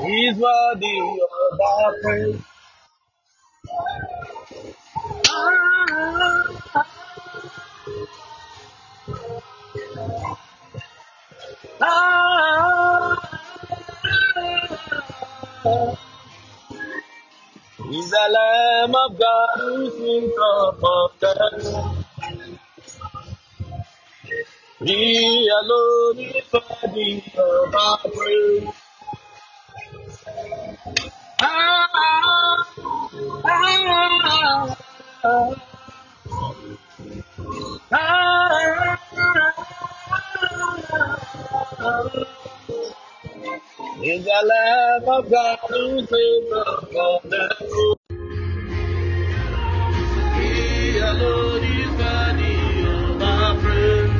He's worthy of our praise. He's the Lamb of God who sits upon the throne. He alone is worthy of our praise. He's the Lamb of God who sits upon the throne. He alone is worthy of our praise.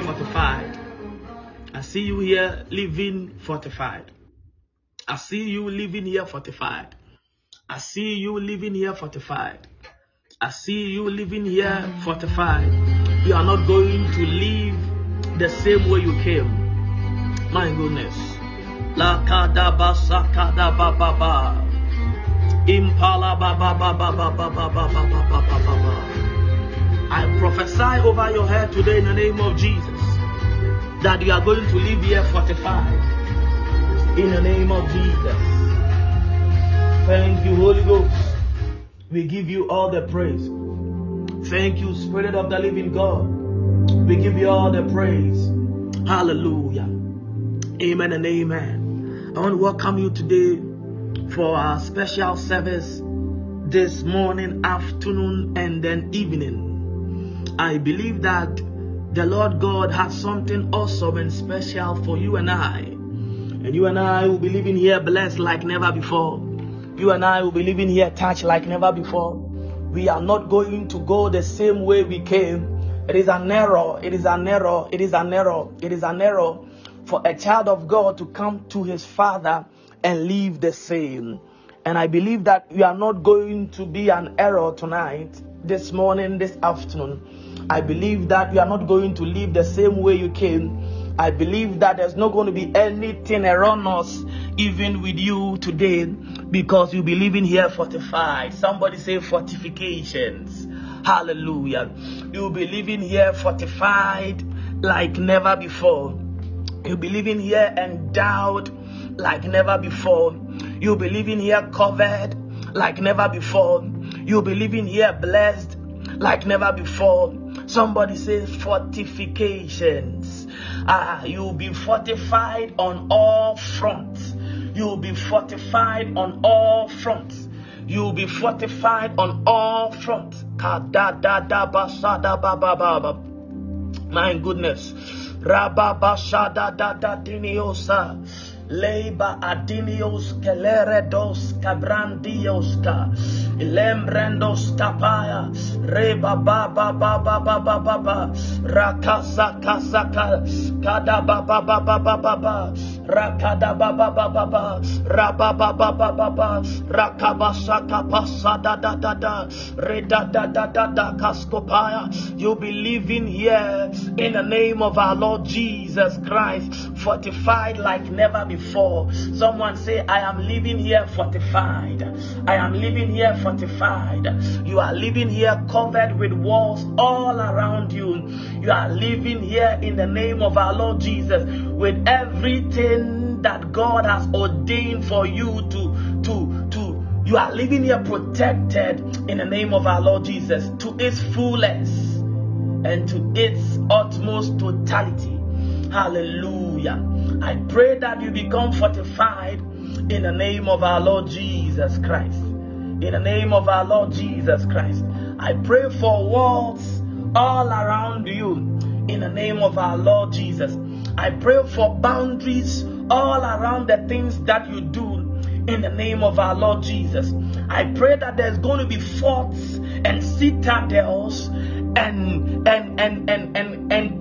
Fortified. I see you living here fortified. I see you living here fortified. I see you living here fortified. You are not going to live the same way you came. My goodness. La kada basa kada baba baba. Impala baba baba baba baba baba baba. I prophesy over your head today in the name of Jesus that you are going to live here fortified. In the name of Jesus. Thank you, Holy Ghost. We give you all the praise. Thank you, Spirit of the Living God. We give you all the praise. Hallelujah. Amen and amen. I want to welcome you today for our special service this morning, afternoon, and then evening. I believe that the Lord God has something awesome and special for you and I. And you and I will be living here blessed like never before. You and I will be living here touched like never before. We are not going to go the same way we came. It is an error. It is an error. It is an error. It is an error for a child of God to come to his Father and live the same. And I believe that you are not going to be an error tonight, this morning, this afternoon. I believe that you are not going to live the same way you came. I believe that there's not going to be anything erroneous even with you today, because you'll be living here fortified. Somebody say fortifications. Hallelujah. You'll be living here fortified like never before. You'll be living here endowed like never before. You'll be living here covered like never before. You'll be living here blessed like never before. Somebody says fortifications. You'll be fortified on all fronts. You'll be fortified on all fronts. You'll be fortified on all fronts. My goodness. Leiba adinios keleredos kabrandioska lemrendos kapaya reba baba baba baba baba rakasa kasaka kada baba baba baba rakada baba baba raba baba baba rakabasa kapasa da da da da reda da da da da kaskopaya. You be living here in the name of our Lord Jesus Christ, fortified like never before. Someone say, I am living here fortified. I am living here fortified. You are living here covered with walls all around you. You are living here in the name of our Lord Jesus with everything that God has ordained for you you are living here protected in the name of our Lord Jesus to its fullest and to its utmost totality. Hallelujah. I pray that you become fortified in the name of our Lord Jesus Christ. In the name of our Lord Jesus Christ. I pray for walls all around you in the name of our Lord Jesus. I pray for boundaries all around the things that you do in the name of our Lord Jesus. I pray that there's going to be forts and citadels and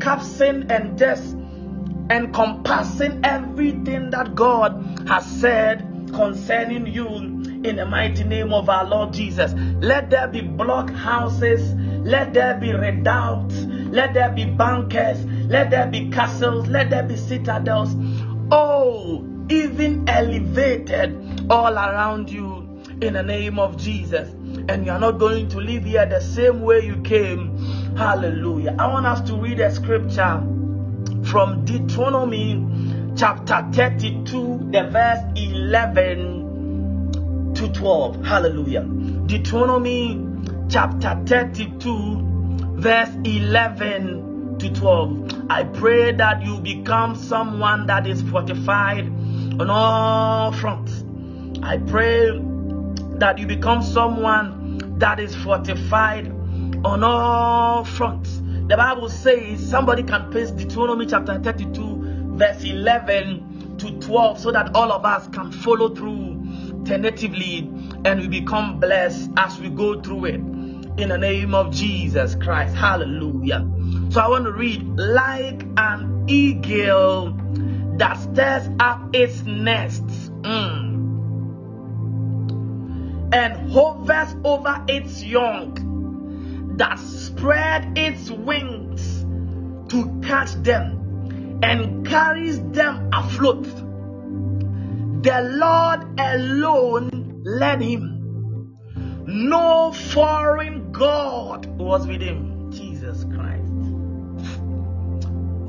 capstan and death, encompassing everything that God has said concerning you in the mighty name of our Lord Jesus. Let there be blockhouses, let there be redoubts, let there be bunkers, let there be castles, let there be citadels, even elevated all around you in the name of Jesus. And you are not going to live here the same way you came. Hallelujah. I want us to read a scripture from Deuteronomy chapter 32, the verse 11 to 12. Hallelujah. Deuteronomy chapter 32, verse 11 to 12. I pray that you become someone that is fortified on all fronts. I pray that you become someone that is fortified on all fronts. The Bible says, somebody can paste Deuteronomy chapter 32, verse 11 to 12, so that all of us can follow through tentatively and we become blessed as we go through it in the name of Jesus Christ. Hallelujah. So I want to read, like an eagle that stirs up its nests and hovers over its young, that spread its wings to catch them and carries them afloat. The Lord alone led him. No foreign god was with him. Jesus Christ.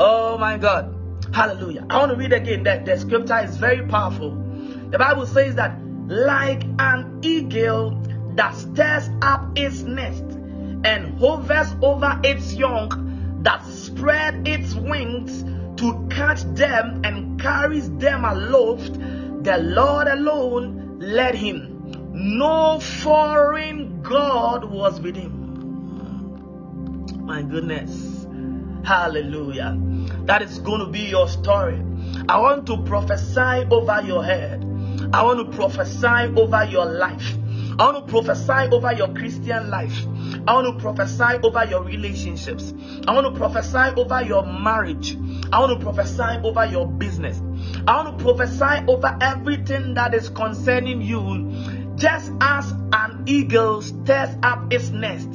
Oh my God. Hallelujah. I want to read again that the scripture is very powerful. The Bible says that like an eagle that stirs up its nest and hovers over its young, that spread its wings to catch them and carries them aloft, the Lord alone led him. No foreign god was with him. My goodness. Hallelujah. That is going to be your story. I want to prophesy over your head. I want to prophesy over your life. I want to prophesy over your Christian life. I want to prophesy over your relationships. I want to prophesy over your marriage. I want to prophesy over your business. I want to prophesy over everything that is concerning you. Just as an eagle stirs up its nest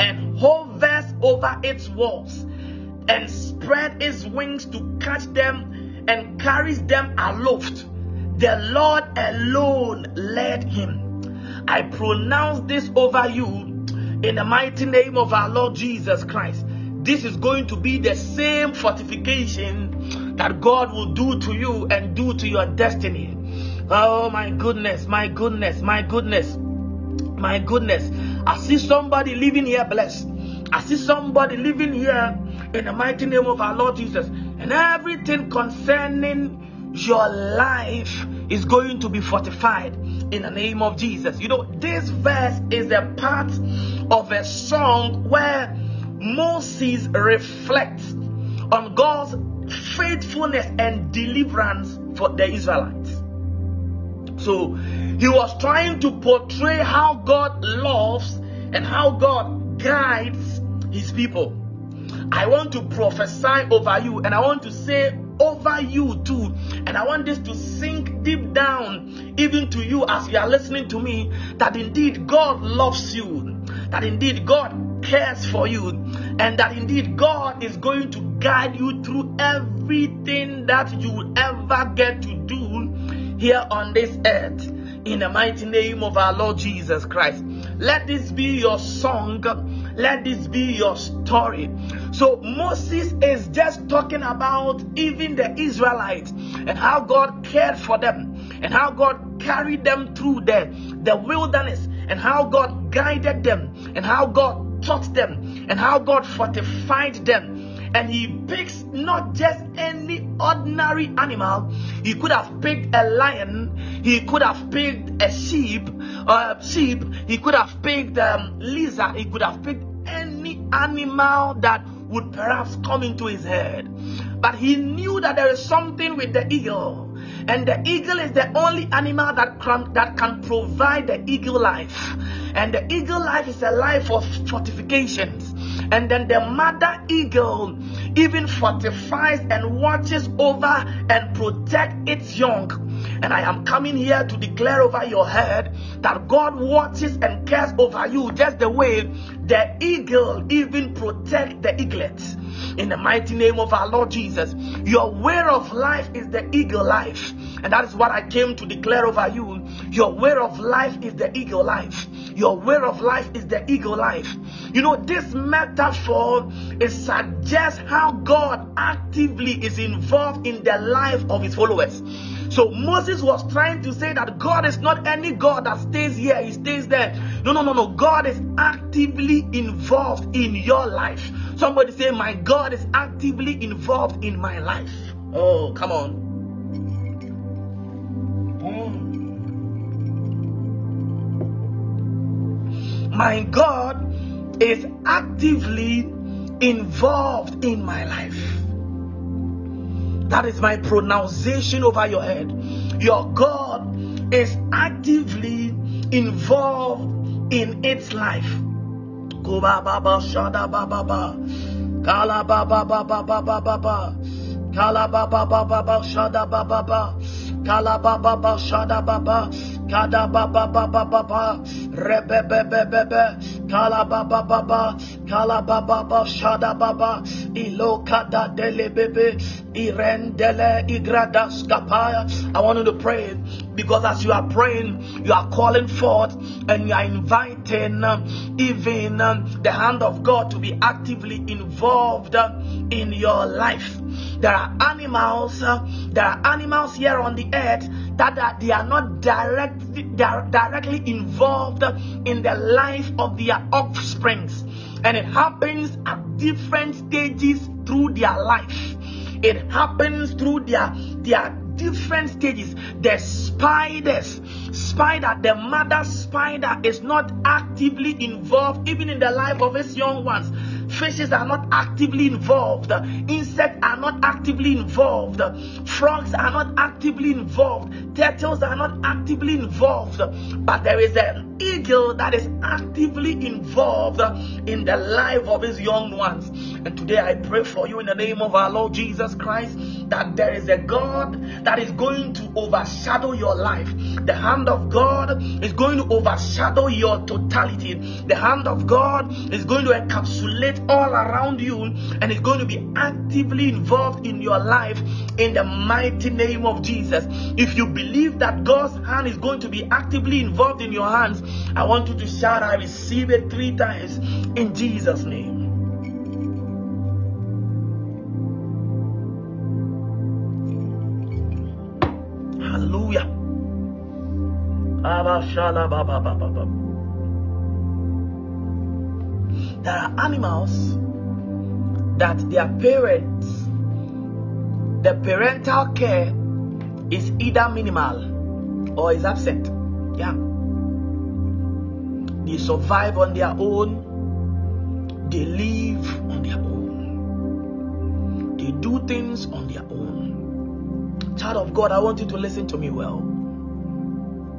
and hovers over its walls and spread its wings to catch them and carries them aloft, the Lord alone led him. I pronounce this over you in the mighty name of our Lord Jesus Christ. This is going to be the same fortification that God will do to you and do to your destiny. Oh my goodness, my goodness, my goodness, my goodness. I see somebody living here blessed. I see somebody living here in the mighty name of our Lord Jesus. And everything concerning your life is going to be fortified in the name of Jesus. You know, this verse is a part of a song where Moses reflects on God's faithfulness and deliverance for the Israelites. So he was trying to portray how God loves and how God guides his people. I want to prophesy over you, and I want to say over you too, and I want this to sink deep down even to you as you are listening to me, that indeed God loves you, that indeed God cares for you, and that indeed God is going to guide you through everything that you will ever get to do here on this earth, in the mighty name of our Lord Jesus Christ. Let this be your song. Let this be your story. So Moses is just talking about even the Israelites and how God cared for them and how God carried them through the wilderness and how God guided them and how God taught them and how God fortified them. And he picks not just any ordinary animal. He could have picked a lion. He could have picked a sheep. He could have picked lizard. He could have picked any animal that would perhaps come into his head. But he knew that there is something with the eagle. And the eagle is the only animal that can provide the eagle life. And the eagle life is a life of fortifications. And then the mother eagle even fortifies and watches over and protects its young. And I am coming here to declare over your head that God watches and cares over you just the way the eagle even protects the eaglets. In the mighty name of our Lord Jesus, your way of life is the eagle life. And that is what I came to declare over you. Your way of life is the eagle life. Your way of life is the eagle life. You know, this metaphor, it suggests how God actively is involved in the life of his followers. So Moses was trying to say that God is not any God that stays here, he stays there. No. God is actively involved in your life. Somebody say, my God is actively involved in my life. Oh, come on. My God is actively involved in my life. That is my pronunciation over your head. Your God is actively involved in its life. Go baba baba shada baba baba kala baba baba baba baba kala baba baba shada baba baba kala baba baba shada baba kada baba baba baba rebe bebe bebe kala baba baba kala baba baba shada baba ilo kada dele bebe irendele igradas kapaya. I wanted to pray, because as you are praying, you are calling forth and you are inviting even the hand of God to be actively involved in your life. There are animals here on the earth that they are not directly involved in the life of their offspring, and it happens at different stages through their life. It happens through their different stages. The spider, the mother spider is not actively involved even in the life of its young ones. Fishes are not actively involved. Insects are not actively involved. Frogs are not actively involved. Turtles are not actively involved. But there is an eagle that is actively involved in the life of his young ones. And today I pray for you in the name of our Lord Jesus Christ, that there is a God that is going to overshadow your life. The hand of God is going to overshadow your totality. The hand of God is going to encapsulate all around you, and is going to be actively involved in your life in the mighty name of Jesus. If you believe that God's hand is going to be actively involved in your hands, I want you to shout, "I receive it," 3 times in Jesus' name. Hallelujah. There are animals that their parents, the parental care is either minimal or is absent. Yeah. They survive on their own. They live on their own. They do things on their own. Child of God, I want you to listen to me well.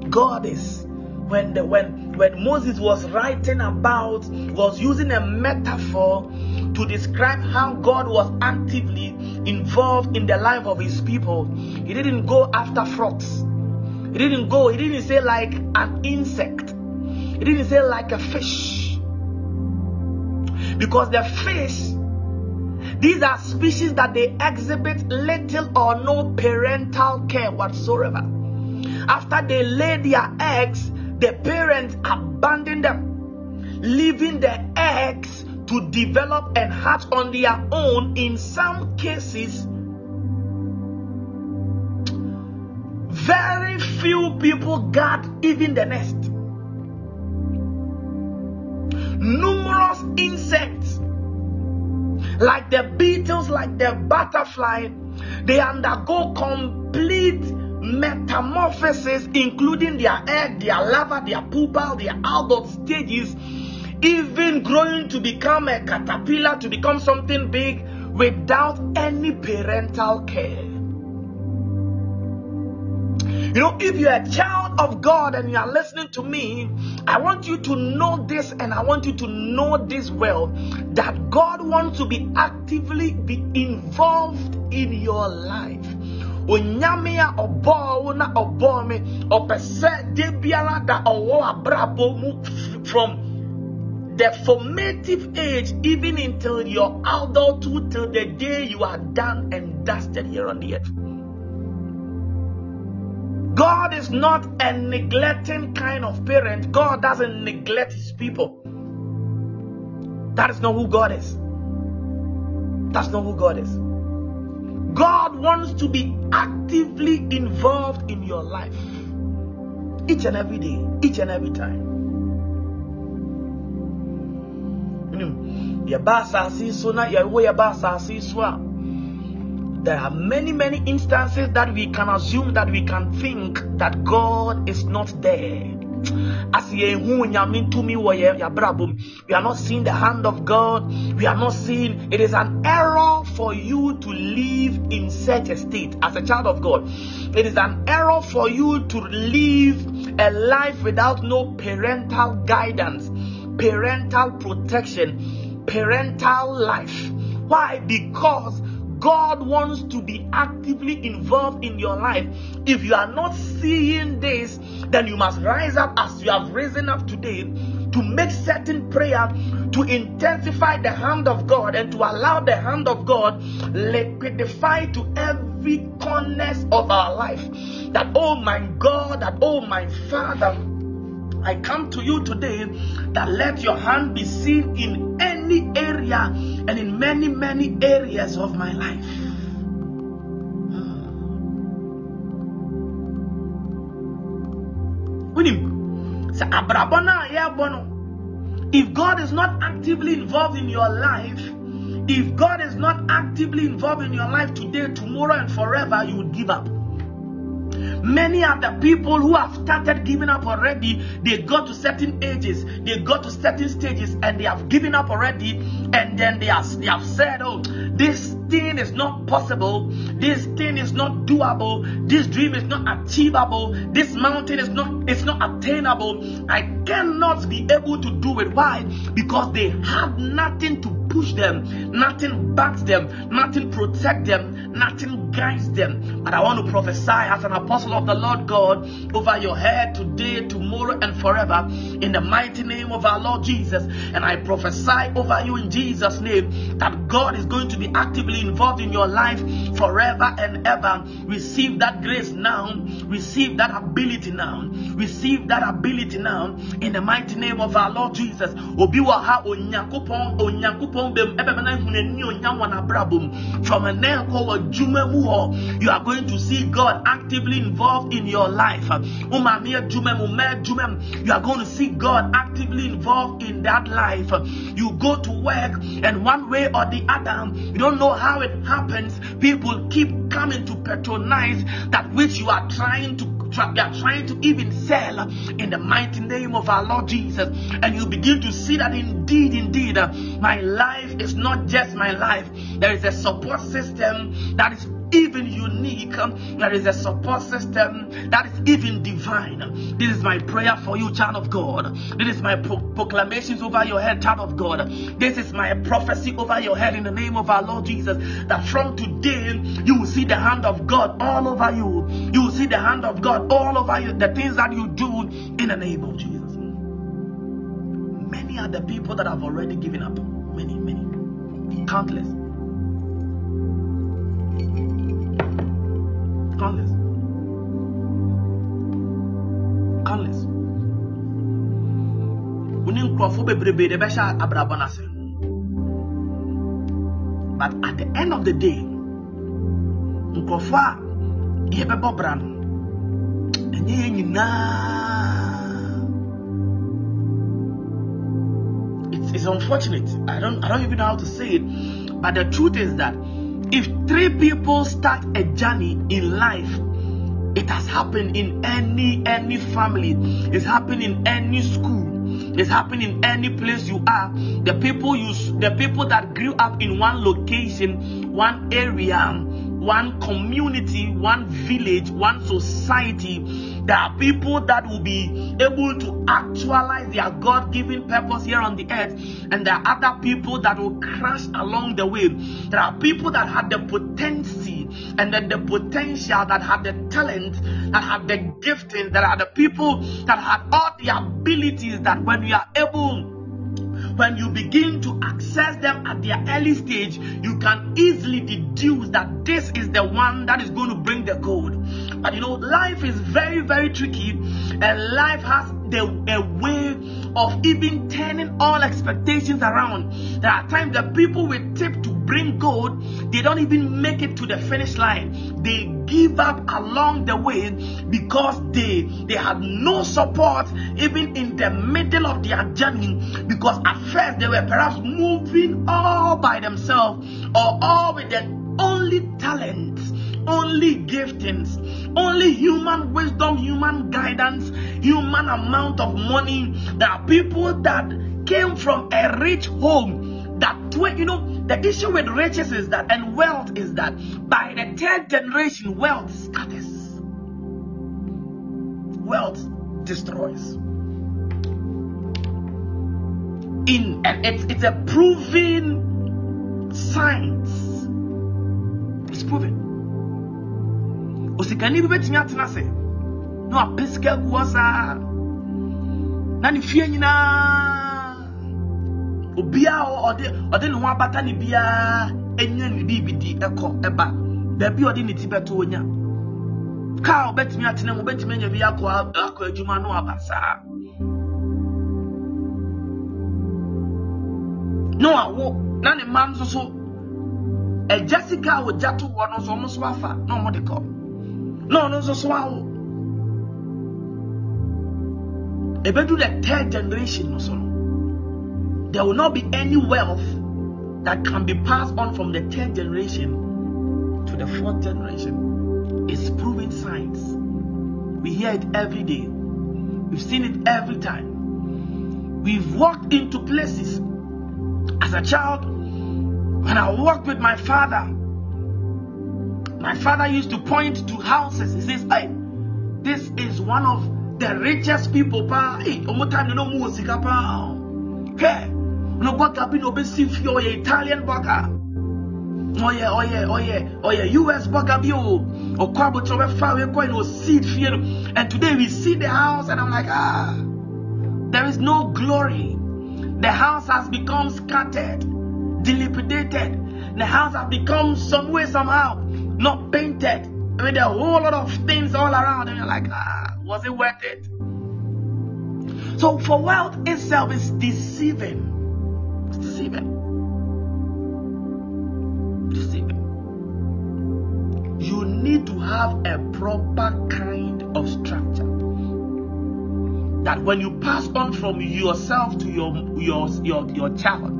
God is, when Moses was writing about, was using a metaphor to describe how God was actively involved in the life of his people. He didn't go after frogs. He didn't say like an insect. He didn't say like a fish. Because the fish, these are species that they exhibit little or no parental care whatsoever. After they lay their eggs, the parents abandon them, leaving the eggs to develop and hatch on their own. In some cases, very few people guard even the nest. Numerous insects, like the beetles, like the butterfly, they undergo complete metamorphosis, including their egg, their larva, their pupa, their adult stages, even growing to become a caterpillar, to become something big, without any parental care. You know, if you're a child of God and you are listening to me, I want you to know this, and I want you to know this well, that God wants to be actively involved in your life. Onyamia obo na obo me opese de biara da owo abrabo mu from the formative age, even until your adulthood, till the day you are done and dusted here on the earth. God is not a neglecting kind of parent. God doesn't neglect his people. That is not who God is. That's not who God is. God wants to be actively involved in your life, each and every day, each and every time. There are many instances that we can assume, that we can think that God is not there. We are not seeing the hand of God. We are not seeing. It is an error for you to live in such a state as a child of God. It is an error for you to live a life without no parental guidance, parental protection, parental life. Why? Because God wants to be actively involved in your life. If you are not seeing this, then you must rise up as you have risen up today, to make certain prayer, to intensify the hand of God, and to allow the hand of God liquidify to every corner of our life. That, oh my God, that, oh my Father, I come to you today, that let your hand be seen in any area and in many areas of my life. If God is not actively involved in your life, if God is not actively involved in your life today, tomorrow, and forever, you would give up. Many of the people who have started giving up already, they got to certain ages, they got to certain stages, and they have given up already, and then they have said, oh, this thing is not possible, this thing is not doable, this dream is not achievable, this mountain is not attainable, I cannot be able to do it. Why? Because they have nothing to push them, nothing backs them, nothing protects them, nothing guides them. But I want to prophesy as an apostle of the Lord God over your head today, tomorrow, and forever, in the mighty name of our Lord Jesus. And I prophesy over you in Jesus' name that God is going to be actively involved in your life forever and ever. Receive that grace now, receive that ability now, receive that ability now, in the mighty name of our Lord Jesus. You are going to see God actively involved in your life. You are going to see God actively involved in that life. You go to work, and one way or the other, you don't know how it happens, people keep coming to patronize that which you are trying to, they are trying to even sell, in the mighty name of our Lord Jesus. And you begin to see that indeed, my life is not just my life. There is a support system that is even unique. There is a support system that is even divine. This is my prayer for you, child of God. This is my proclamations over your head, child of God. This is my prophecy over your head, in the name of our Lord Jesus, that from today you will see the hand of God all over you. You will see the hand of God all over you, the things that you do, in the name of Jesus. Many are the people that have already given up. Many. Countless. We need to but at the end of the day, it's unfortunate. I don't even know how to say it, but the truth is that if 3 people start a journey in life, it has happened in any family, it's happened in any school, it's happened in any place you are. The people that grew up in one location, one area, one community, one village, one society, there are people that will be able to actualize their God-given purpose here on the earth, and there are other people that will crash along the way. There are people that had the potency, and then the potential, that had the talent, that had the gifting. There are the people that had all the abilities that when you begin to access them at their early stage, you can easily deduce that this is the one that is going to bring the gold. But you know, life is very, very tricky, and life has a way of even turning all expectations around. There are times that people will tip to bring gold, they don't even make it to the finish line. They give up along the way because they have no support even in the middle of their journey, because at first they were perhaps moving all by themselves, or all with their only talents, only giftings, only human wisdom, human guidance, human amount of money. There are people that came from a rich home that, you know, the issue with riches is that, and wealth is that, by the 3rd generation, wealth scatters. Wealth destroys. And it's a proven science. It's proven. Even to the 3rd generation, there will not be any wealth that can be passed on from the 3rd generation to the 4th generation. It's proven science. We hear it every day. We've seen it every time. We've walked into places. As a child, when I walked with my father used to point to houses. He says, hey, this is one of the richest people. Italian burger. Oh yeah, US Bogabio or Kwabo Trove Fire coin or seed fear. And today we see the house, and I'm like, there is no glory. The house has become scattered, dilapidated. The house has become some way, somehow, not painted, with a whole lot of things all around. And you're like, was it worth it? So for wealth itself is deceiving. It's deceiving. You need to have a proper kind of structure that when you pass on from yourself to your child,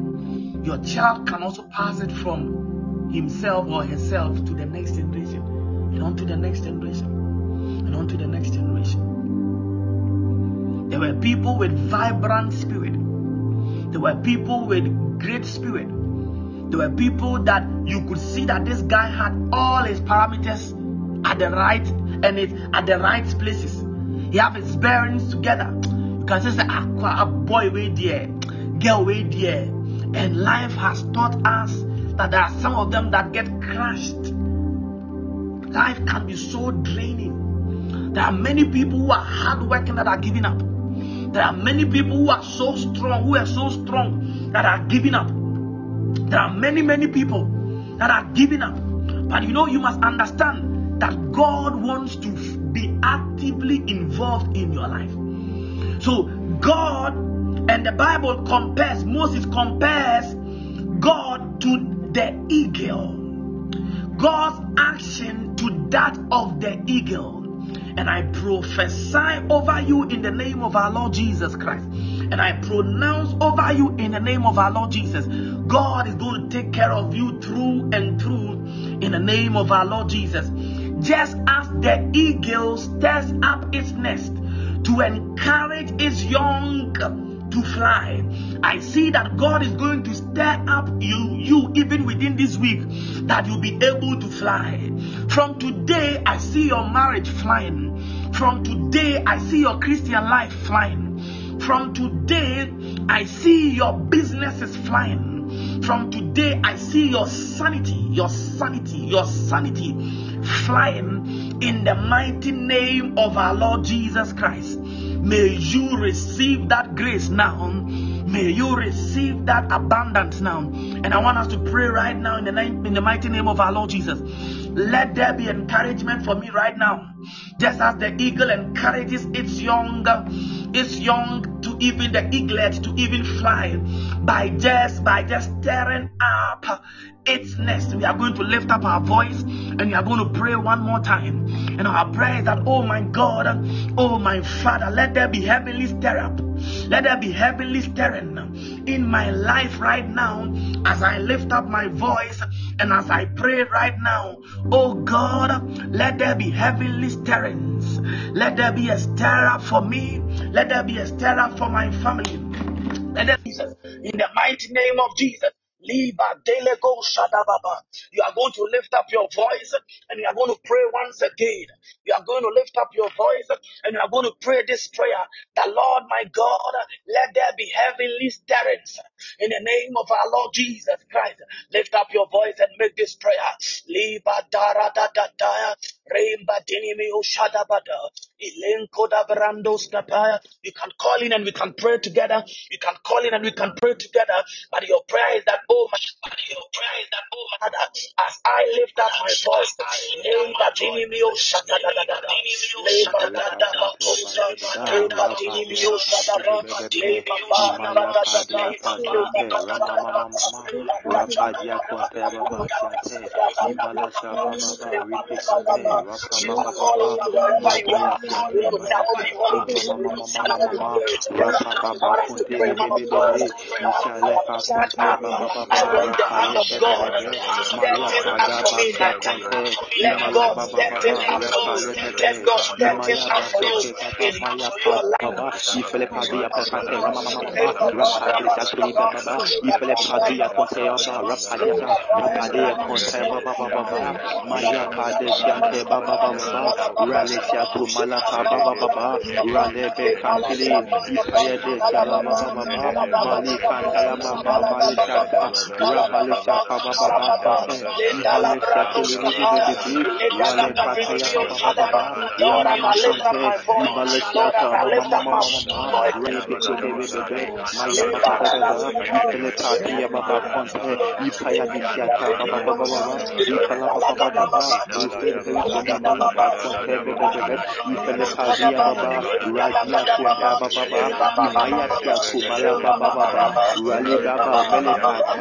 your child can also pass it from himself or herself to the next generation, and on to the next generation, and on to the next generation. There were people with vibrant spirit. There were people with great spirit. There were people that you could see that this guy had all his parameters at the right and it at the right places. He have his bearings together. You can just say, a boy way there, girl way there. And life has taught us that there are some of them that get crushed. Life can be so draining. There are many people who are hardworking that are giving up. There are many people who are so strong, that are giving up. There are many people that are giving up. But you know, you must understand that God wants to be actively involved in your life. So God, and the Bible compares, Moses compares God to the eagle. God's action to that of the eagle. And I prophesy over you in the name of our Lord Jesus Christ. And I pronounce over you in the name of our Lord Jesus. God is going to take care of you through and through in the name of our Lord Jesus. Just as the eagle stirs up its nest to encourage its young to fly, I see that God is going to stir up you even within this week, that you'll be able to fly. From today, I see your marriage flying. From today, I see your Christian life flying. From today, I see your businesses flying. From today, I see your sanity flying in the mighty name of our Lord Jesus Christ. May you receive that grace now. May you receive that abundance now. And I want us to pray right now in the name, in the mighty name of our Lord Jesus. Let there be encouragement for me right now. Just as the eagle encourages its young to even the eaglet to even fly by just stirring up its nest. We are going to lift up our voice and we are going to pray one more time. And our prayer is that, oh my God, oh my Father, let there be heavenly stir up. Let there be heavenly stirring in my life right now as I lift up my voice and as I pray right now. Oh God, let there be heavenly stirrings. Let there be a stir up for me. Let there be a stir up for my family. Let there be Jesus in the mighty name of Jesus. You are going to lift up your voice and you are going to pray once again. You are going to lift up your voice and you are going to pray this prayer. The Lord my God, let there be heavenly stirrings in the name of our Lord Jesus Christ. Lift up your voice and make this prayer. You can call in and we can pray together. But your prayer is that, oh my God, as I lift up my voice, Oh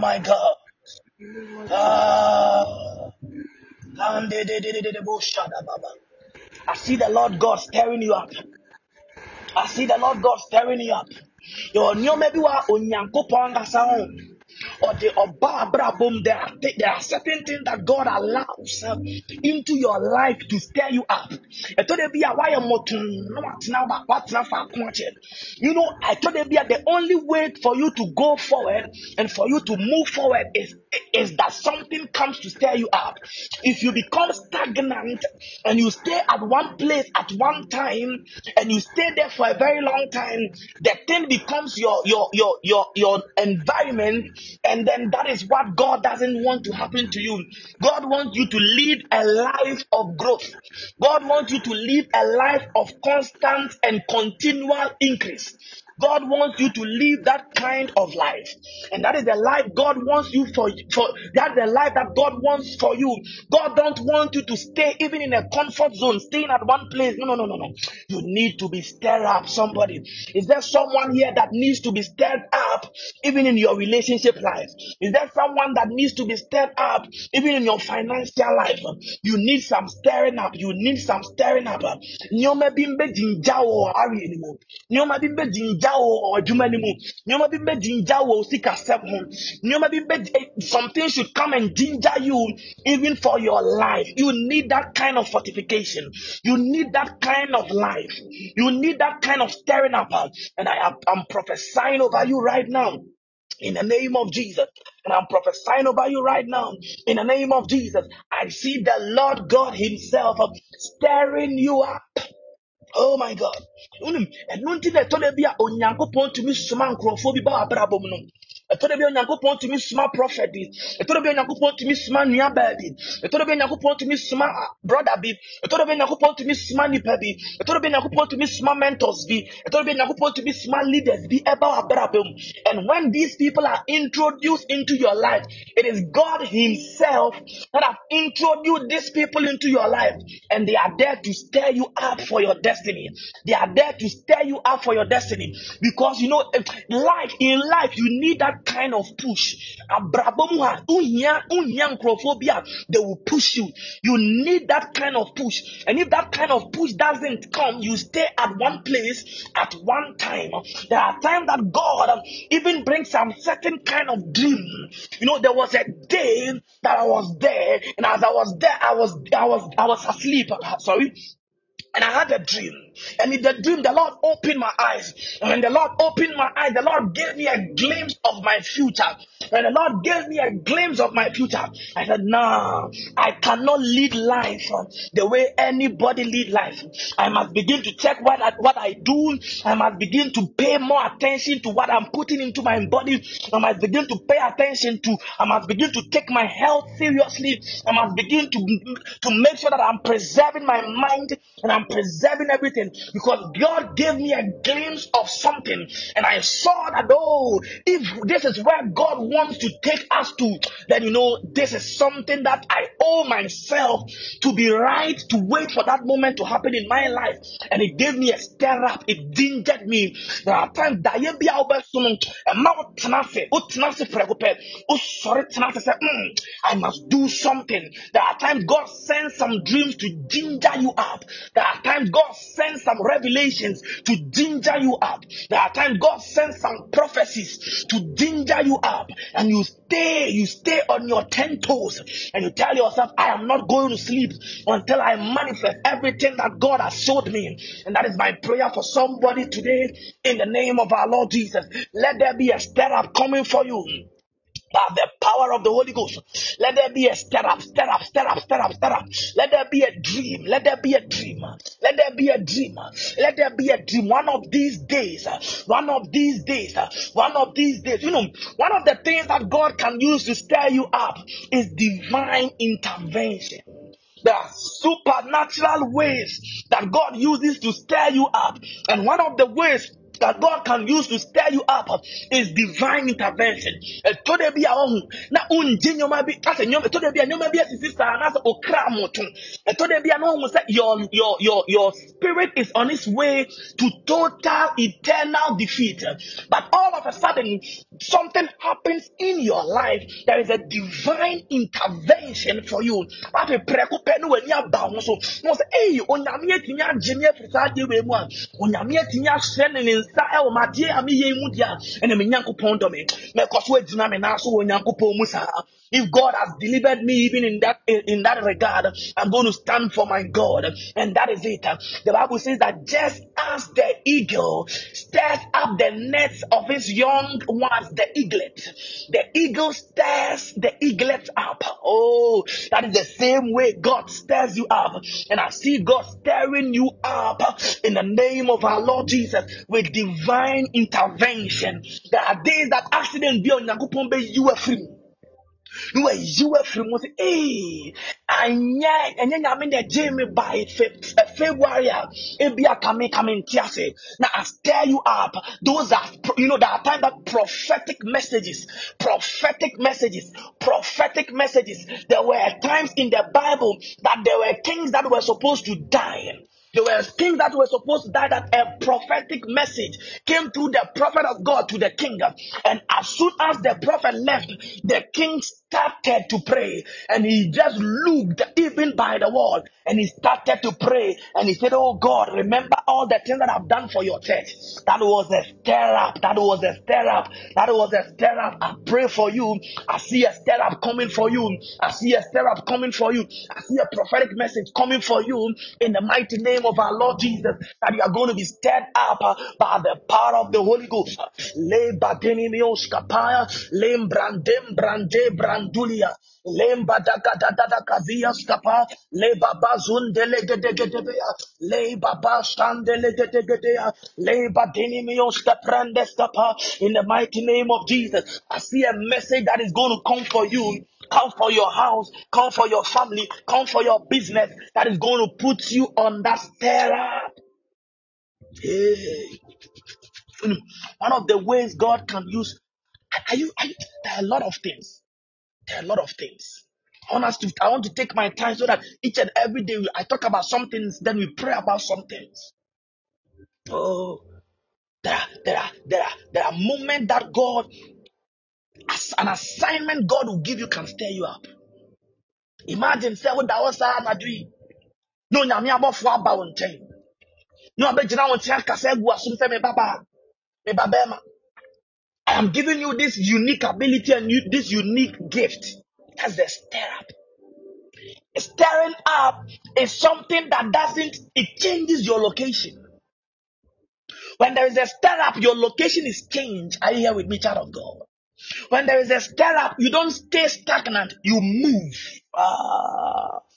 my God. I see the Lord God stirring you up. I see the Lord God stirring you up. Your new maybe wa onyanko panga sound or the obabra boom. There are certain things that God allows into your life to stir you up. You know, I told them the only way for you to go forward and for you to move forward is that something comes to stir you up. If you become stagnant and you stay at one place at one time and you stay there for a very long time, the thing becomes your environment, and then that is what God doesn't want to happen to you. God wants you to live a life of growth. God wants you to live a life of constant and continual increase. God wants you to live that kind of life, and that is the life God wants you for. That's the life that God wants for you. God don't want you to stay even in a comfort zone, staying at one place. No. You need to be stirred up. Somebody, is there someone here that needs to be stirred up, even in your relationship life? Is there someone that needs to be stirred up, even in your financial life? You need some stirring up. You need some stirring up. Something should come and ginger you even for your life. You need that kind of fortification. You need that kind of life. You need that kind of stirring up. And I'm prophesying over you right now in the name of Jesus. And I'm prophesying over you right now in the name of Jesus. I see the Lord God himself stirring you up. Oh my God. Unim enunti na to bia onyankopon tumi soma nkrofo bi ba abrabom no. Eto bia onyankopon tumi soma prophet bi. Eto bia onyankopon tumi soma nua bi. Eto bia onyankopon tumi soma brother bi. Eto bia onyankopon tumi soma nipa bi. Eto bia onyankopon tumi soma mentors bi. Eto bia onyankopon tumi soma leaders bi eba abrabom. And when these people are introduced into your life, it is God himself that have introduced these people into your life, and they are there to stir you up for your destiny. They are there to stir you up for your destiny, because you know in life you need that kind of push. They will push you. You need that kind of push, and if that kind of push doesn't come, you stay at one place at one time. There are times that God even brings some certain kind of dream. You know, there was a day that I was there, and as I was there, I was asleep. Sorry. And I had a dream. And in the dream, the Lord opened my eyes. And when the Lord opened my eyes, the Lord gave me a glimpse of my future. When the Lord gave me a glimpse of my future, I said, nah, I cannot lead life the way anybody lead life. I must begin to check what I do. I must begin to pay more attention to what I'm putting into my body. I must begin to pay attention to, I must begin to take my health seriously. I must begin to make sure that I'm preserving my mind and I'm preserving everything, because God gave me a glimpse of something, and I saw that, oh, if this is where God wants to take us to, then you know this is something that I owe myself to be right, to wait for that moment to happen in my life. And it gave me a stir up, it gingered me. There are times that you be out I must do something. There are times God sends some dreams to ginger you up. There are times God sends some revelations to ginger you up. There are times God sends some prophecies to ginger you up. And you stay on your 10 toes, and you tell yourself, I am not going to sleep until I manifest everything that God has showed me. And that is my prayer for somebody today in the name of our Lord Jesus. Let there be a stir up coming for you. By the power of the Holy Ghost, let there be a stir up. Let there be a dream. Let there be a dream. One of these days. You know, one of the things that God can use to stir you up is divine intervention. There are supernatural ways that God uses to stir you up, and one of the ways that God can use to stir you up is divine intervention. Your spirit is on its way to total eternal defeat, but all of a sudden something happens in your life. There is a divine intervention for you. If God has delivered me even in that regard, I'm going to stand for my God. And that is it. The Bible says that just as the eagle stirs up the nets of his young ones, the eagle stirs the eaglets up. Oh, that is the same way God stirs you up. And I see God stirring you up in the name of our Lord Jesus with divine intervention. There are days that accident be on Nagupombe, you are free. You are free. Hey, and then I mean the Jamie by February. Ebia coming tiase. Now I stir you up. Those are, you know, there are times that prophetic messages. There were times in the Bible that there were kings that were supposed to die. There were kings that were supposed to die, that a prophetic message came through the prophet of God to the king. And as soon as the prophet left, the king started to pray. And he just looked even by the wall. And he started to pray. And he said, oh God, remember all the things that I've done for your church. That was a stir up. I pray for you. I see a stir up coming for you. I see a prophetic message coming for you in the mighty name of our Lord Jesus, that you are going to be stirred up by the power of the Holy Ghost. Lemba da kavia skapa le baba zundele gedegedea le baba standele gedegedea le badini mios kaprande skapa. In the mighty name of Jesus, I see a message that is going to come for you, come for your house, come for your family, come for your business, that is going to put you on that stair. Hey. One of the ways God can use, there are a lot of things. There are a lot of things. I want to take my time so that each and every day I talk about some things, then we pray about some things. Oh, there are moments that God, as an assignment God will give you, can stir you up. Imagine, say, what that was I do. No, I'm about for about time. No, I'm going to I am giving you this unique ability and this unique gift. That's the stir up. Stirring up is something that it changes your location. When there is a stir up, your location is changed. Are you here with me, child of God? When there is a stir up, you don't stay stagnant, you move. Ah.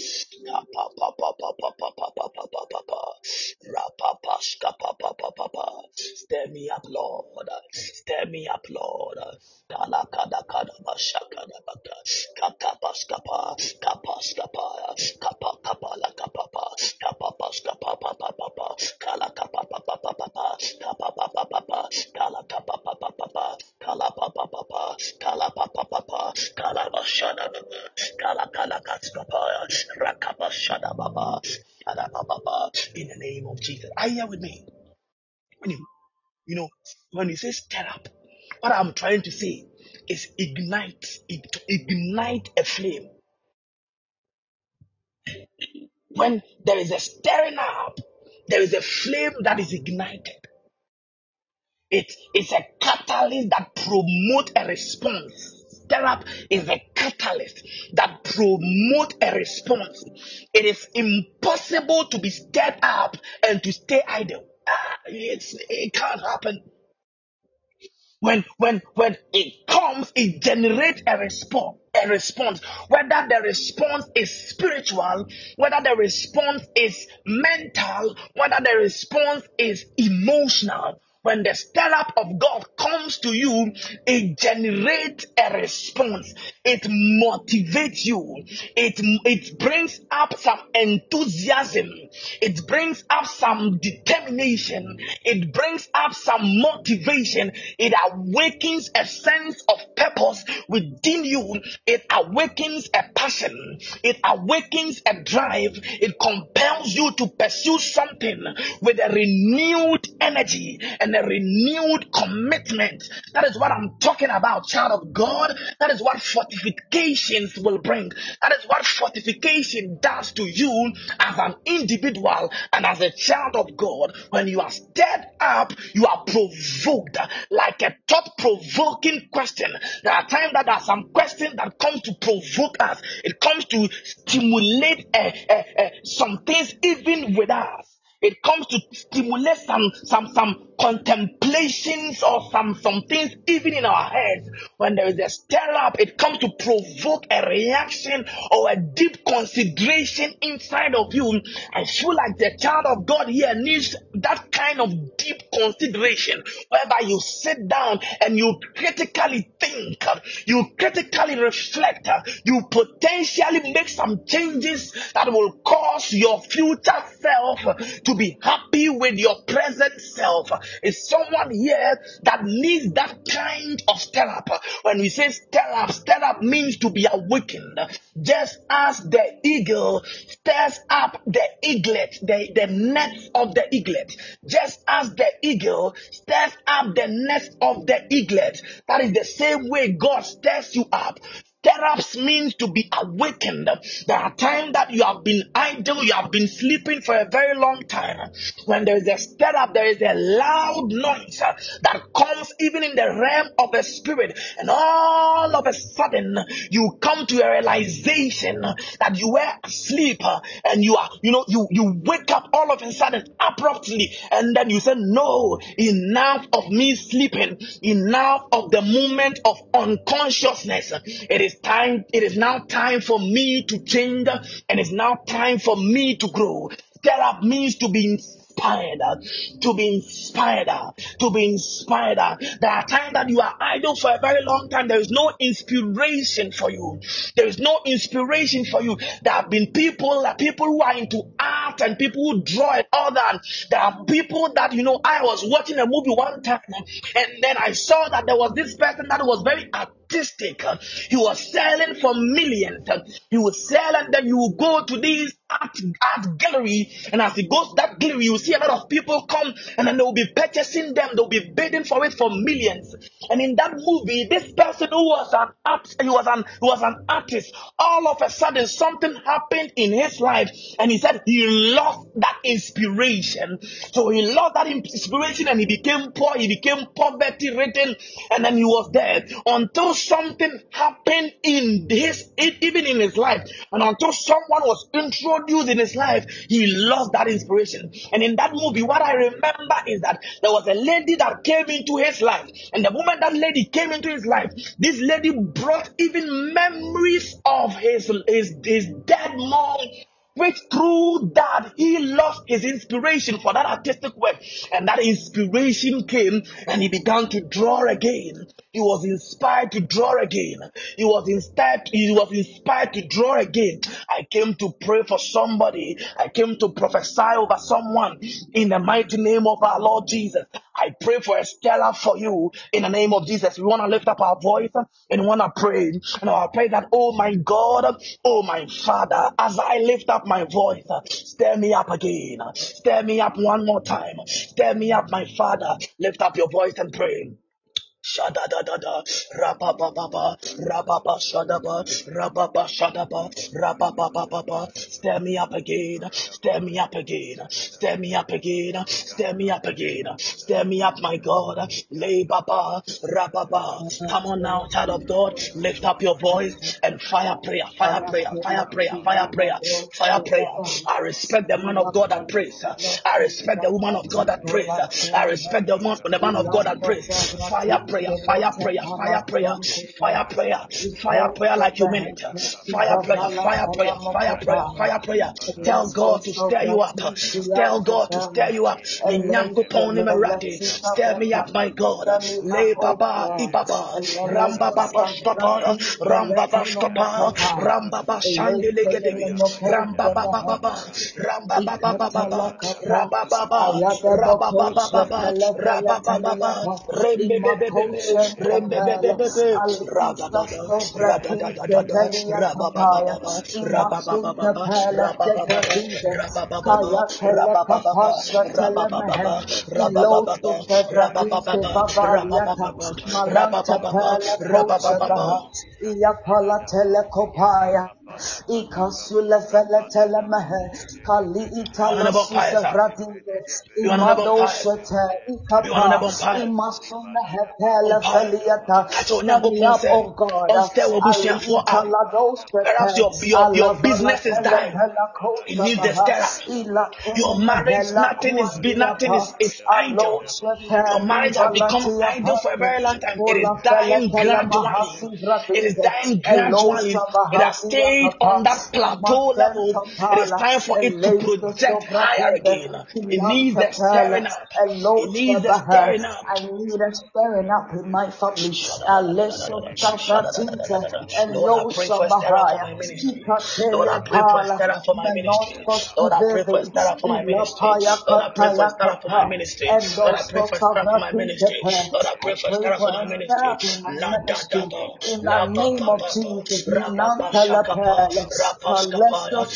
Stir me up, Lord. Stir me up, Lord. In the name of Jesus. Are you here with me? When you say stir up, what I'm trying to say is ignite a flame. When there is a stirring up, there is a flame that is ignited. It is a catalyst that promotes a response. Stir up is a catalyst that promotes a response. It is impossible to be stirred up and to stay idle. It can't happen. When it comes, it generates a response. Whether the response is spiritual, whether the response is mental, whether the response is emotional. When the stir up of God comes to you, it generates a response. It motivates you. It brings up some enthusiasm. It brings up some determination. It brings up some motivation. It awakens a sense of purpose within you. It awakens a passion. It awakens a drive. It compels you to pursue something with a renewed energy and a renewed commitment. That is what I'm talking about, child of God. That is what fortifications will bring. That is what fortification does to you as an individual and as a child of God. When you are stirred up, you are provoked, like a thought-provoking question. There are times that there are some questions that come to provoke us. It comes to stimulate some things even with us. It comes to stimulate some contemplations or some things even in our heads. When there is a stir up, it comes to provoke a reaction or a deep consideration inside of you. I feel like the child of God here needs that kind of deep consideration, whereby you sit down and you critically think, you critically reflect, you potentially make some changes that will cause your future self to be happy with your present self. Is someone here that needs that kind of stir up? When we say stir up means to be awakened. Just as the eagle stirs up the eaglet, the nest of the eaglet. Just as the eagle stirs up the nest of the eaglet, that is the same way God stirs you up. Teras means to be awakened. There are times that you have been idle, you have been sleeping for a very long time. When there is a stir up, there is a loud noise that comes even in the realm of the spirit. And all of a sudden, you come to a realization that you were asleep and you are, you wake up all of a sudden abruptly. And then you say, no, enough of me sleeping, enough of the movement of unconsciousness. It is now time for me to change, and it's now time for me to grow. Therapy means to be inspired. There are times that you are idle for a very long time. There is no inspiration for you. There have been people who are into art and people who draw and all that. There are people that, I was watching a movie one time and then I saw that there was this person that was very artistic. He was selling for millions. He would sell and then you would go to these art gallery, and as it goes to that gallery, you see a lot of people come, and then they'll be purchasing them, they'll be bidding for it for millions. And in that movie, this person who was an artist, all of a sudden something happened in his life, and he said he lost that inspiration. So he lost that inspiration and he became poor, he became poverty-ridden, and then he was there until something happened in his life, and until someone was introduced in his life, he lost that inspiration. And in that movie, what I remember is that there was a lady that came into his life, and the moment that lady came into his life, this lady brought even memories of his dead mom, which through that he lost his inspiration for that artistic work, and that inspiration came and he began to draw again. He was inspired to draw again. He was inspired to draw again. I came to pray for somebody. I came to prophesy over someone in the mighty name of our Lord Jesus. I pray for a stellar for you in the name of Jesus. We want to lift up our voice and want to pray. And I pray that, oh my God, oh my Father, as I lift up my voice, stir me up again. Stir me up one more time. Stir me up, my Father. Lift up your voice and pray. Shadadadada, rababa shadaba, rababa. Stir me up again, stir me up, my God. Lay baba, rababa. Come on now, child of God, lift up your voice and fire prayer. I respect the man of God that prays. I respect the woman of God that prays. I respect the man of God that prays. Fire prayer. Fire prayer like you mean it. Fire prayer. Tell God to stir you up. Stir me up, my God. Le baba, ibaba, ramba baba, ramba shandelegedemi, ramba baba, Perhaps your business is dying. It needs the stir. Your marriage, nothing is idle. Your marriage has become idle for a very long time. It is dying gradually. It has stayed on that plateau level. It is time for it to project higher again. It needs the stirring up. In my family. Lord, I pray for my ministry. In the name of Jesus, I need your stirring, oh God. Something that will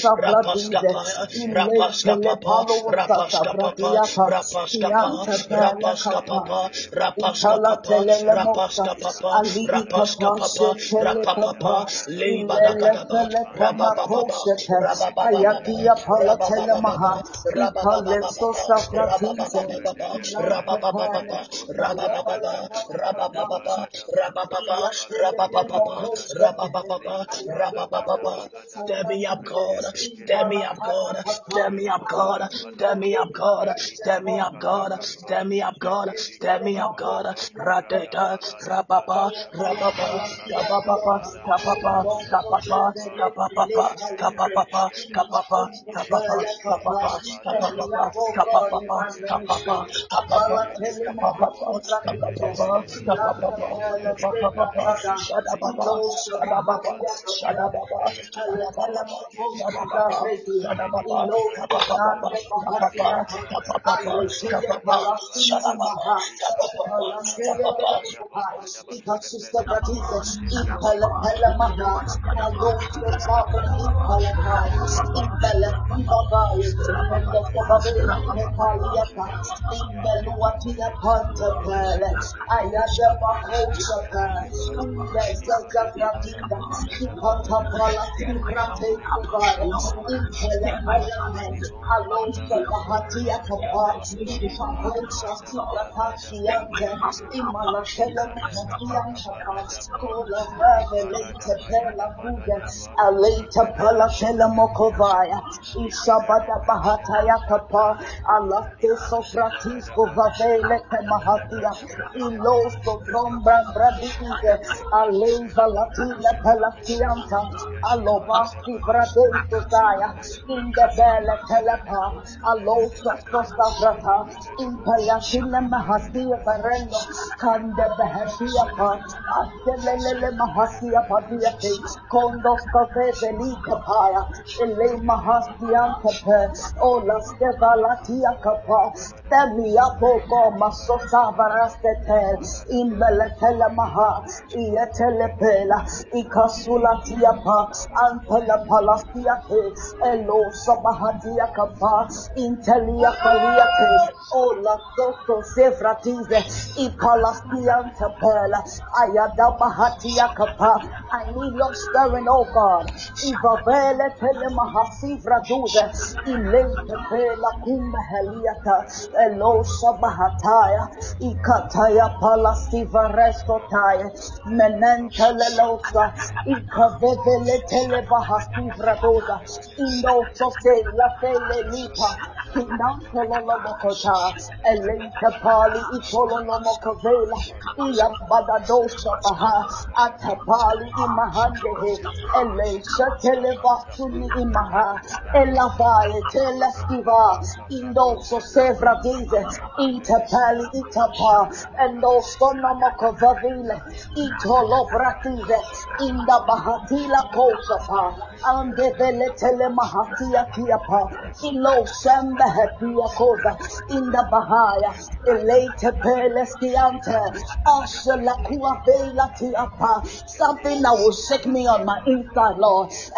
shake me on my inside, Lord.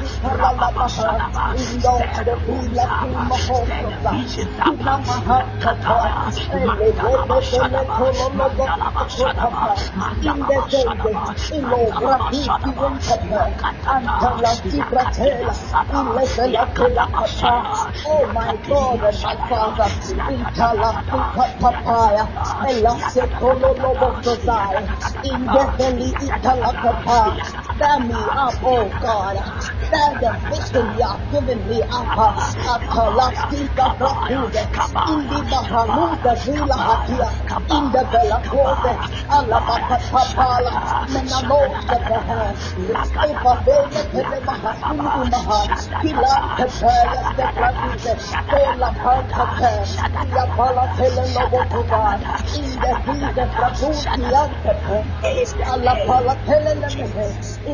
Oh my God and my Father, stand me up, oh God. Stand the victory you have given me up. In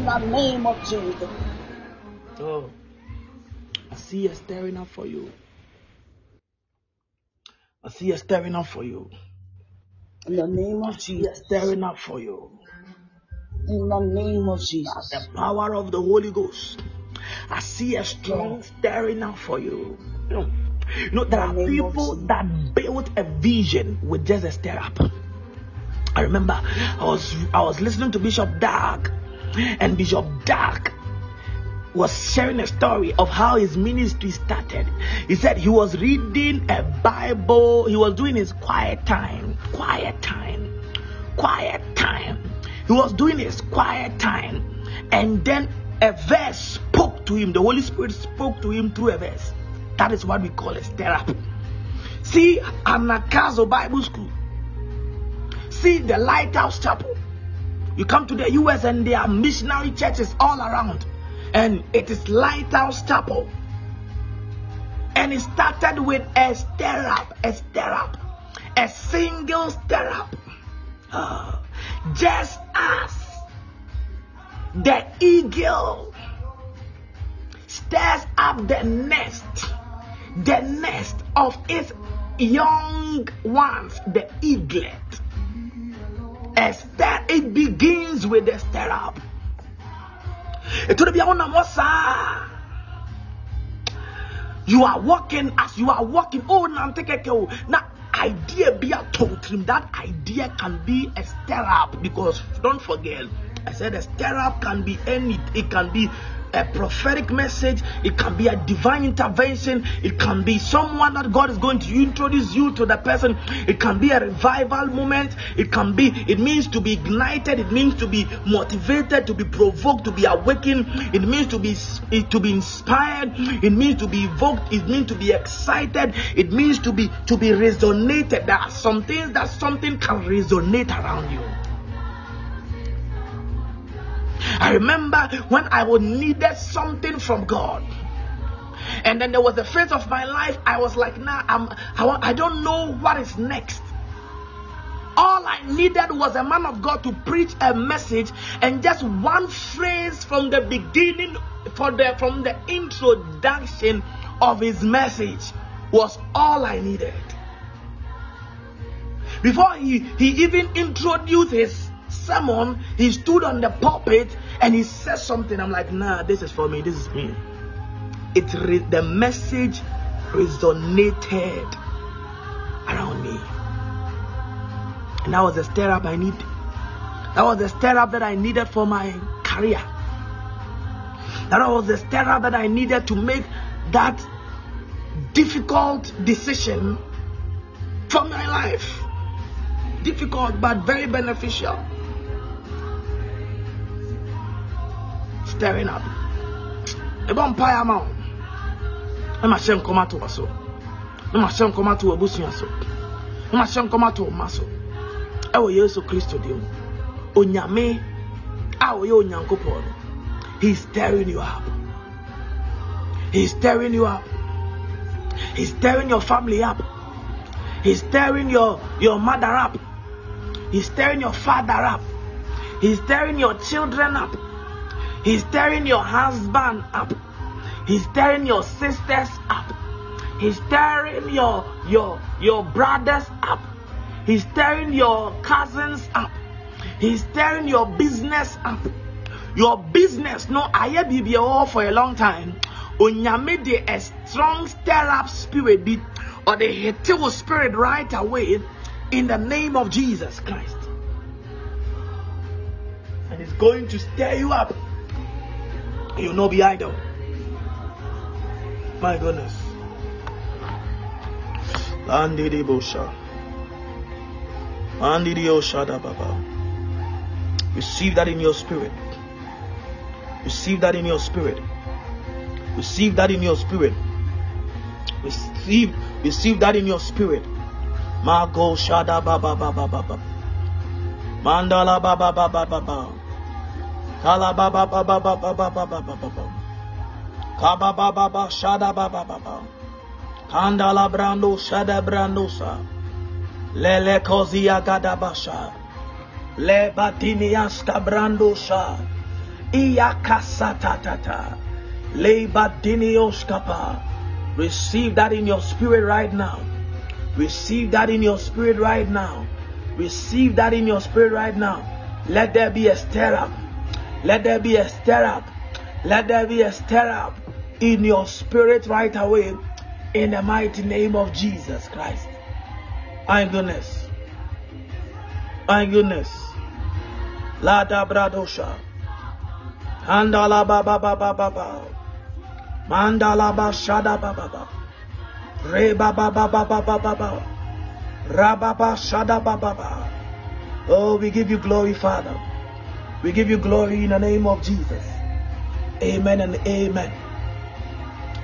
the name of Jesus. So, I see you staring up for you. I see you staring up for you. In the name of Jesus, staring up for you. In the name of Jesus, the power of the Holy Ghost. I see a strong staring up for you. No, there are people that built a vision with just a stare up. I remember I was listening to Bishop Dark, and Bishop Dark was sharing a story of how his ministry started. He said he was reading a Bible. He was doing his quiet time. He was doing his quiet time. And then a verse spoke to him. The Holy Spirit spoke to him through a verse. That is what we call a stir-up. See Anakazo Bible School. See the Lighthouse Chapel. You come to the U.S. and there are missionary churches all around. And it is Lighthouse Chapel. And it started with a stir up, a single stir up. Just as the eagle stirs up the nest of its young ones, the eaglet. It begins with a stir up. You are walking. Oh, now idea be a totrim. That idea can be a stir up, because don't forget, I said a stir up can be any. It can be a prophetic message. It can be a divine intervention. It can be someone that God is going to introduce you to the person. It can be a revival moment. It means to be ignited. It means to be motivated, to be provoked, to be awakened. It means to be inspired. It means to be evoked. It means to be excited. It means to be resonated. There are some things that something can resonate around you. I remember when I needed something from God, and then there was a phase of my life I was like, I don't know what is next. All I needed was a man of God to preach a message, and just one phrase from the beginning, from the introduction of his message, was all I needed. Before he even introduced his sermon, he stood on the pulpit and he said something. I'm like, this is for me. This is me. The message resonated around me, and that was the stir up I need. That was the stir up that I needed for my career. That was the stir up that I needed to make that difficult decision for my life. Difficult but very beneficial. Staring up. He's staring you up. He's staring you up. He's staring your family up. He's staring your mother up. He's staring your father up. He's staring your children up. He's staring your husband up. He's staring your sisters up. He's staring your brothers up. He's staring your cousins up. He's staring your business up. Your business, no, I be here all for a long time. Onyame de a strong stir up spirit or the hateful spirit right away in the name of Jesus Christ. And it's going to stir you up. You'll not be idle. My goodness. Andi di bosha. Andi di oshada baba. Receive that in your spirit. Receive that in your spirit. Receive that in your spirit. Receive that in your spirit. Mago shada baba baba baba. Mandala baba baba baba. Kala baba baba baba baba baba baba. Kaba baba baba shada baba baba. Kandala brando shada brandosa. Lele kozia gadabasha. Le batiniaska brandosha. Iyakasa tatata. Le batiniaska. Receive that in your spirit right now. Receive that in your spirit right now. Receive that in your spirit right now. Let there be a stir up. Let there be a stir up. Let there be a stir up in your spirit right away. In the mighty name of Jesus Christ. My goodness. My goodness. Lada bradosha. Handala baba baba baba. Mandala bashada baba. Re baba baba baba baba. Rababa shada baba. Oh, we give you glory, Father. We give you glory in the name of Jesus. Amen and amen.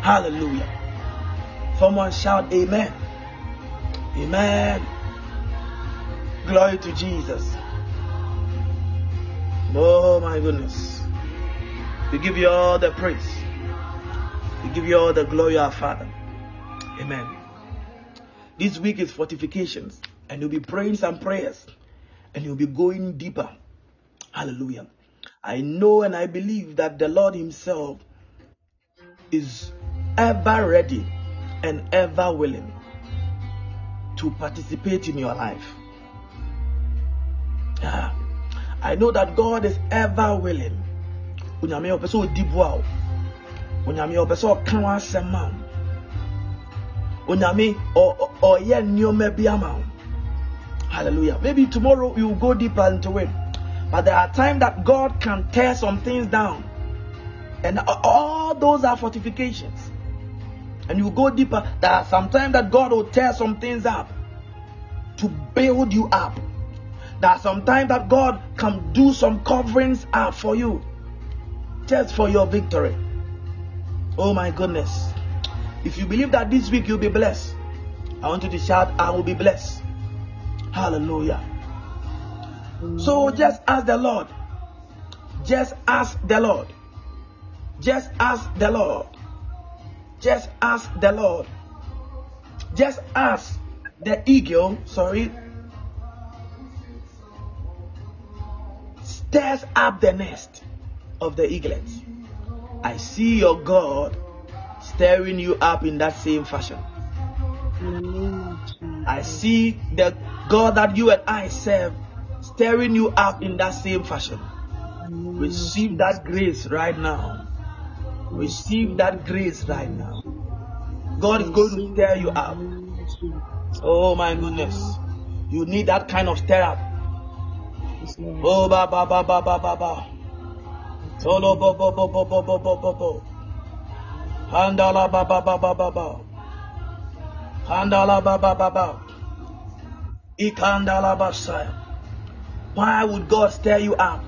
Hallelujah. Someone shout amen. Amen. Glory to Jesus. Oh my goodness. We give you all the praise. We give you all the glory, our Father. Amen. This week is fortifications. And you'll be praying some prayers. And you'll be going deeper. Hallelujah. I know and I believe that the Lord himself is ever ready and ever willing to participate in your life. Yeah. I know that God is ever willing. Hallelujah. Maybe tomorrow you will go deeper into it. But there are times that God can tear some things down. And all those are fortifications. And you go deeper. There are sometimes that God will tear some things up to build you up. There are sometimes that God can do some coverings up for you, just for your victory. Oh my goodness. If you believe that this week you'll be blessed, I want you to shout, I will be blessed. Hallelujah. So just ask the Lord. Just ask the Lord. Just ask the Lord. Just ask the Lord. Just ask the eagle, sorry, stirs up the nest of the eaglets. I see your God stirring you up in that same fashion. I see the God that you and I serve stirring you up in that same fashion. Receive that grace right now. Receive that grace right now. God is going to stir you up. Oh my goodness. You need that kind of stir up. Oh ba ba ba ba ba ba ba. Tolo bo bo bo bo bo bo bo bo bo. Handala ba ba ba ba ba ba. Handala ba ba ba ba. Ikandala basaya. Why would God stir you up?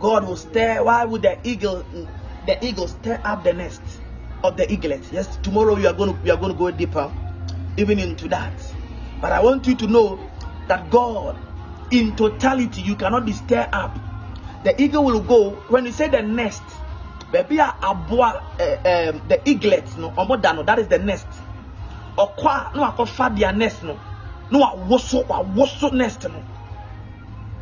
God will stir. Why would the eagle stir up the nest of the eaglets? Yes, tomorrow you are going to go deeper even into that. But I want you to know that God in totality, you cannot be stirred up. The eagle will go. When you say the nest, baby, the eaglets, no, that is the nest. Okwa, no, I can find their nest, no, no, I was so nest, no.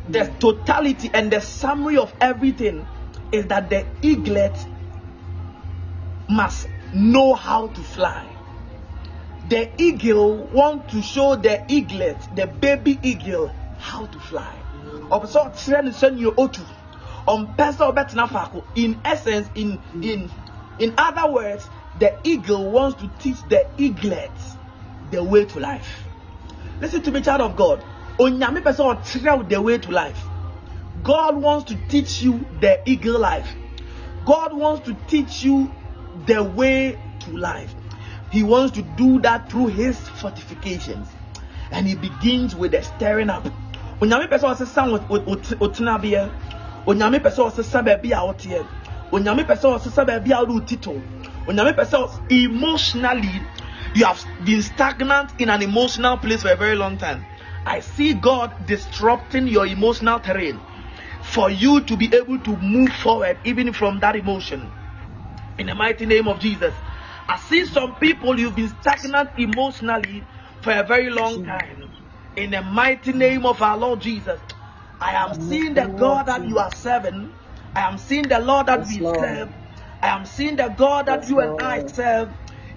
The totality and the summary of everything is that the eaglet must know how to fly. The eagle want to show the eaglet, the baby eagle, how to fly. on peso betnafako. In essence, in other words, the eagle wants to teach the eaglet the way to life. Listen to me, child of God. Onyame person trail the way to life. God wants to teach you the eagle life. God wants to teach you the way to life. He wants to do that through his fortifications. And he begins with the stirring up. Onyame person says sound otinabia. Onyame person says sabebia otie. Onyame person says sabebia otito. Onyame person emotionally you have been stagnant in an emotional place for a very long time. I see God disrupting your emotional terrain for you to be able to move forward even from that emotion. In the mighty name of Jesus. I see some people, you've been stagnant emotionally for a very long time. In the mighty name of our Lord Jesus. I am seeing the God that you are serving. I am seeing the Lord that we serve. I am seeing the God that you and I serve.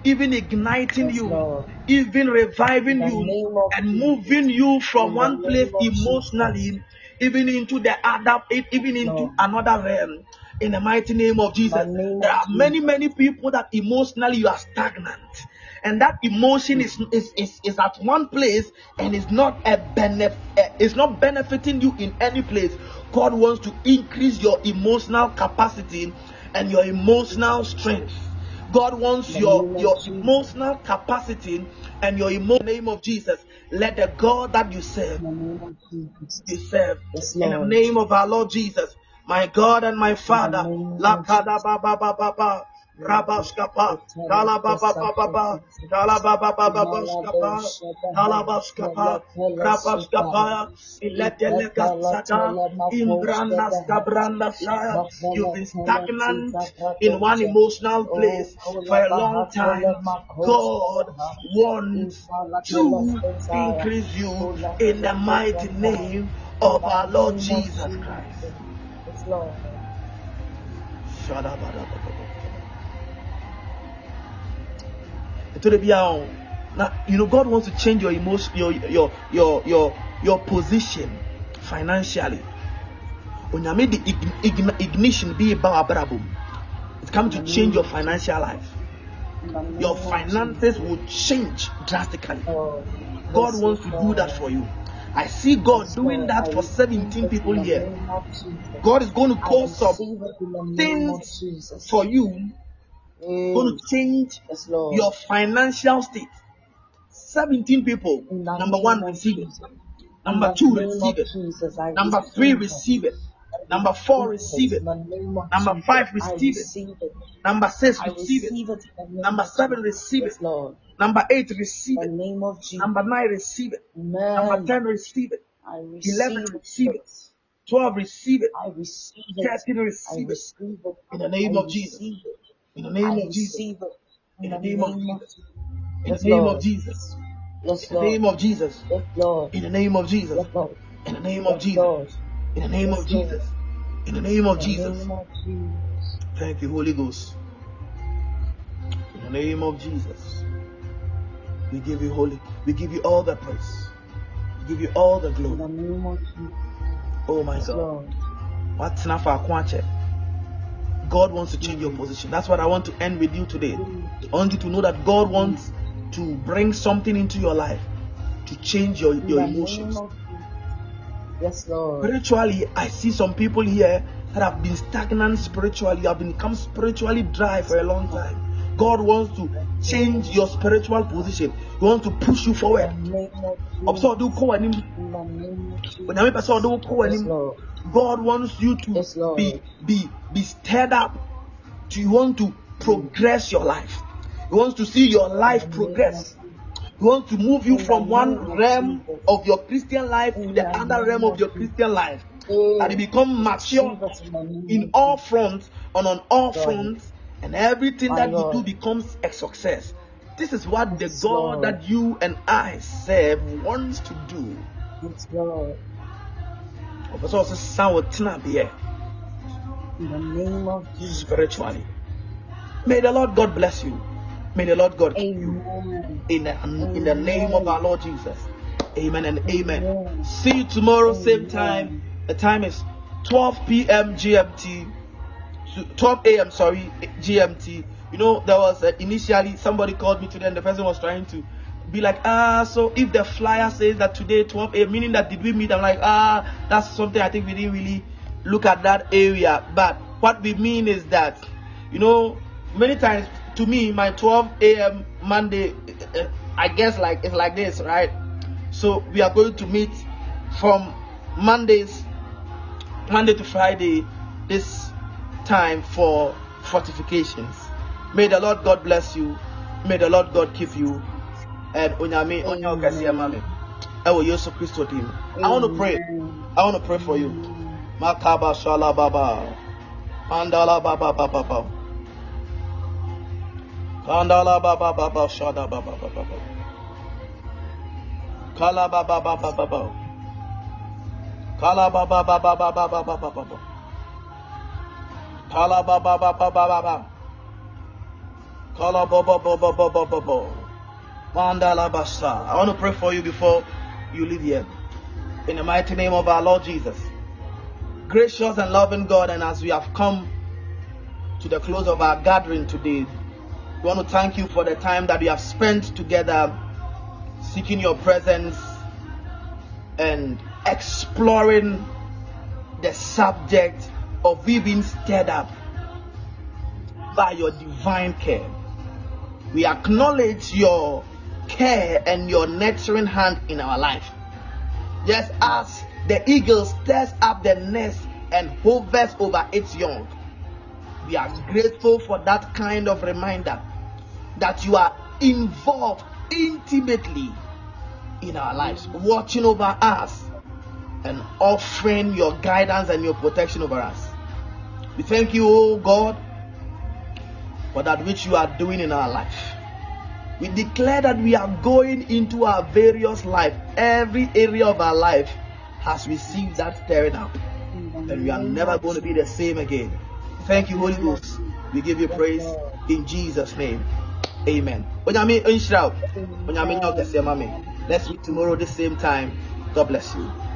Even igniting you, even reviving you, and moving you from one place emotionally, even into the other, even into another realm. In the mighty name of Jesus, there are many, many people that emotionally you are stagnant, and that emotion is at one place and is not a it's not benefiting you in any place. God wants to increase your emotional capacity and your emotional strength. God wants your emotional capacity and your emotional name of Jesus. Let the God that you serve be served. In the name of our Lord Jesus, my God and my Father. Lakada baba baba baba. Rabashkapa, Talababababa, Talababababa, Talabashkapa, Rabashkapa, Iletelekasata, Imbrandas Kabrandasaya. You've been stagnant in one emotional place for a long time. God wants to increase you in the mighty name of our Lord Jesus Christ. Now, you know, God wants to change your emotion, your position financially. The ignition be it's come to change your financial life. Your finances will change drastically. God wants to do that for you. I see God doing that for 17 people here. God is going to cause some things for you. Going to change your financial state. 17 people. Number one, receive it. Number two, receive it. Number three, receive it. Number four, receive it. Number five, receive it. Number six, receive it. Number seven, receive it. Number eight, receive it. Number nine, receive it. Number 10, receive it. 11, receive it. 12, receive it. 13, receive it. In the name of Jesus. In the name of Jesus. In the name of Jesus. In the name of Jesus. In the name of Jesus. In the name of Jesus. In the name of Jesus. In the name of Jesus. In the name of Jesus. Thank you, Holy Ghost. In the name of Jesus. We give you holy. We give you all the praise. We give you all the glory. Oh my God. What's enough for Kwache? God wants to change your position. That's what I want to end with you today. I want you to know that God wants to bring something into your life to change your emotions. Yes, Lord. Spiritually, I see some people here that have been stagnant spiritually, have become spiritually dry for a long time. God wants to change your spiritual position. He wants to push you forward. God wants you to be stirred up. He wants to progress your life. He wants to see your life progress. He wants to move you from one realm of your Christian life to the other realm of your Christian life. That you become mature in all fronts, and on all fronts, and everything that you do becomes a success. This is what the God that you and I serve wants to do. In the name of Jesus, spiritually. May the Lord God bless you. May the Lord God keep you. In the name of our Lord Jesus. Amen and amen. See you tomorrow, same time. The time is 12 a.m. GMT. You know, there was initially somebody called me today, and the person was trying to be like, so if the flyer says that today 12 a.m., meaning that did we meet? I'm like, that's something I think we didn't really look at that area. But what we mean is that, you know, many times to me, my 12 a.m. Monday, I guess like it's like this, right? So we are going to meet from Monday to Friday, this time for Fortifications. May the Lord God bless you. May the Lord God keep you. And Onyame, Onyokasiya Mame. I will use Christo team. I want to pray. I want to pray for you. Makaba shala baba. Pandala baba baba baba. Pandala baba baba shada baba baba. Kala baba baba baba. Kala baba baba baba baba baba. Kala baba baba baba. Kala baba baba baba baba. Mandala basa. I want to pray for you before you leave here. In the mighty name of our Lord Jesus. Gracious and loving God, and as we have come to the close of our gathering today, we want to thank you for the time that we have spent together seeking your presence and exploring the subject of we being stirred up by your divine care. We acknowledge your care and your nurturing hand in our life. Just as the eagle stirs up the nest and hovers over its young, we are grateful for that kind of reminder that you are involved intimately in our lives, watching over us and offering your guidance and your protection over us. We thank you, oh God, for that which you are doing in our life. We declare that we are going into our various life. Every area of our life has received that stirring up, and we are never going to be the same again. Thank you, Holy Ghost. We give you praise in Jesus' name. Amen. Let's meet tomorrow at the same time. God bless you.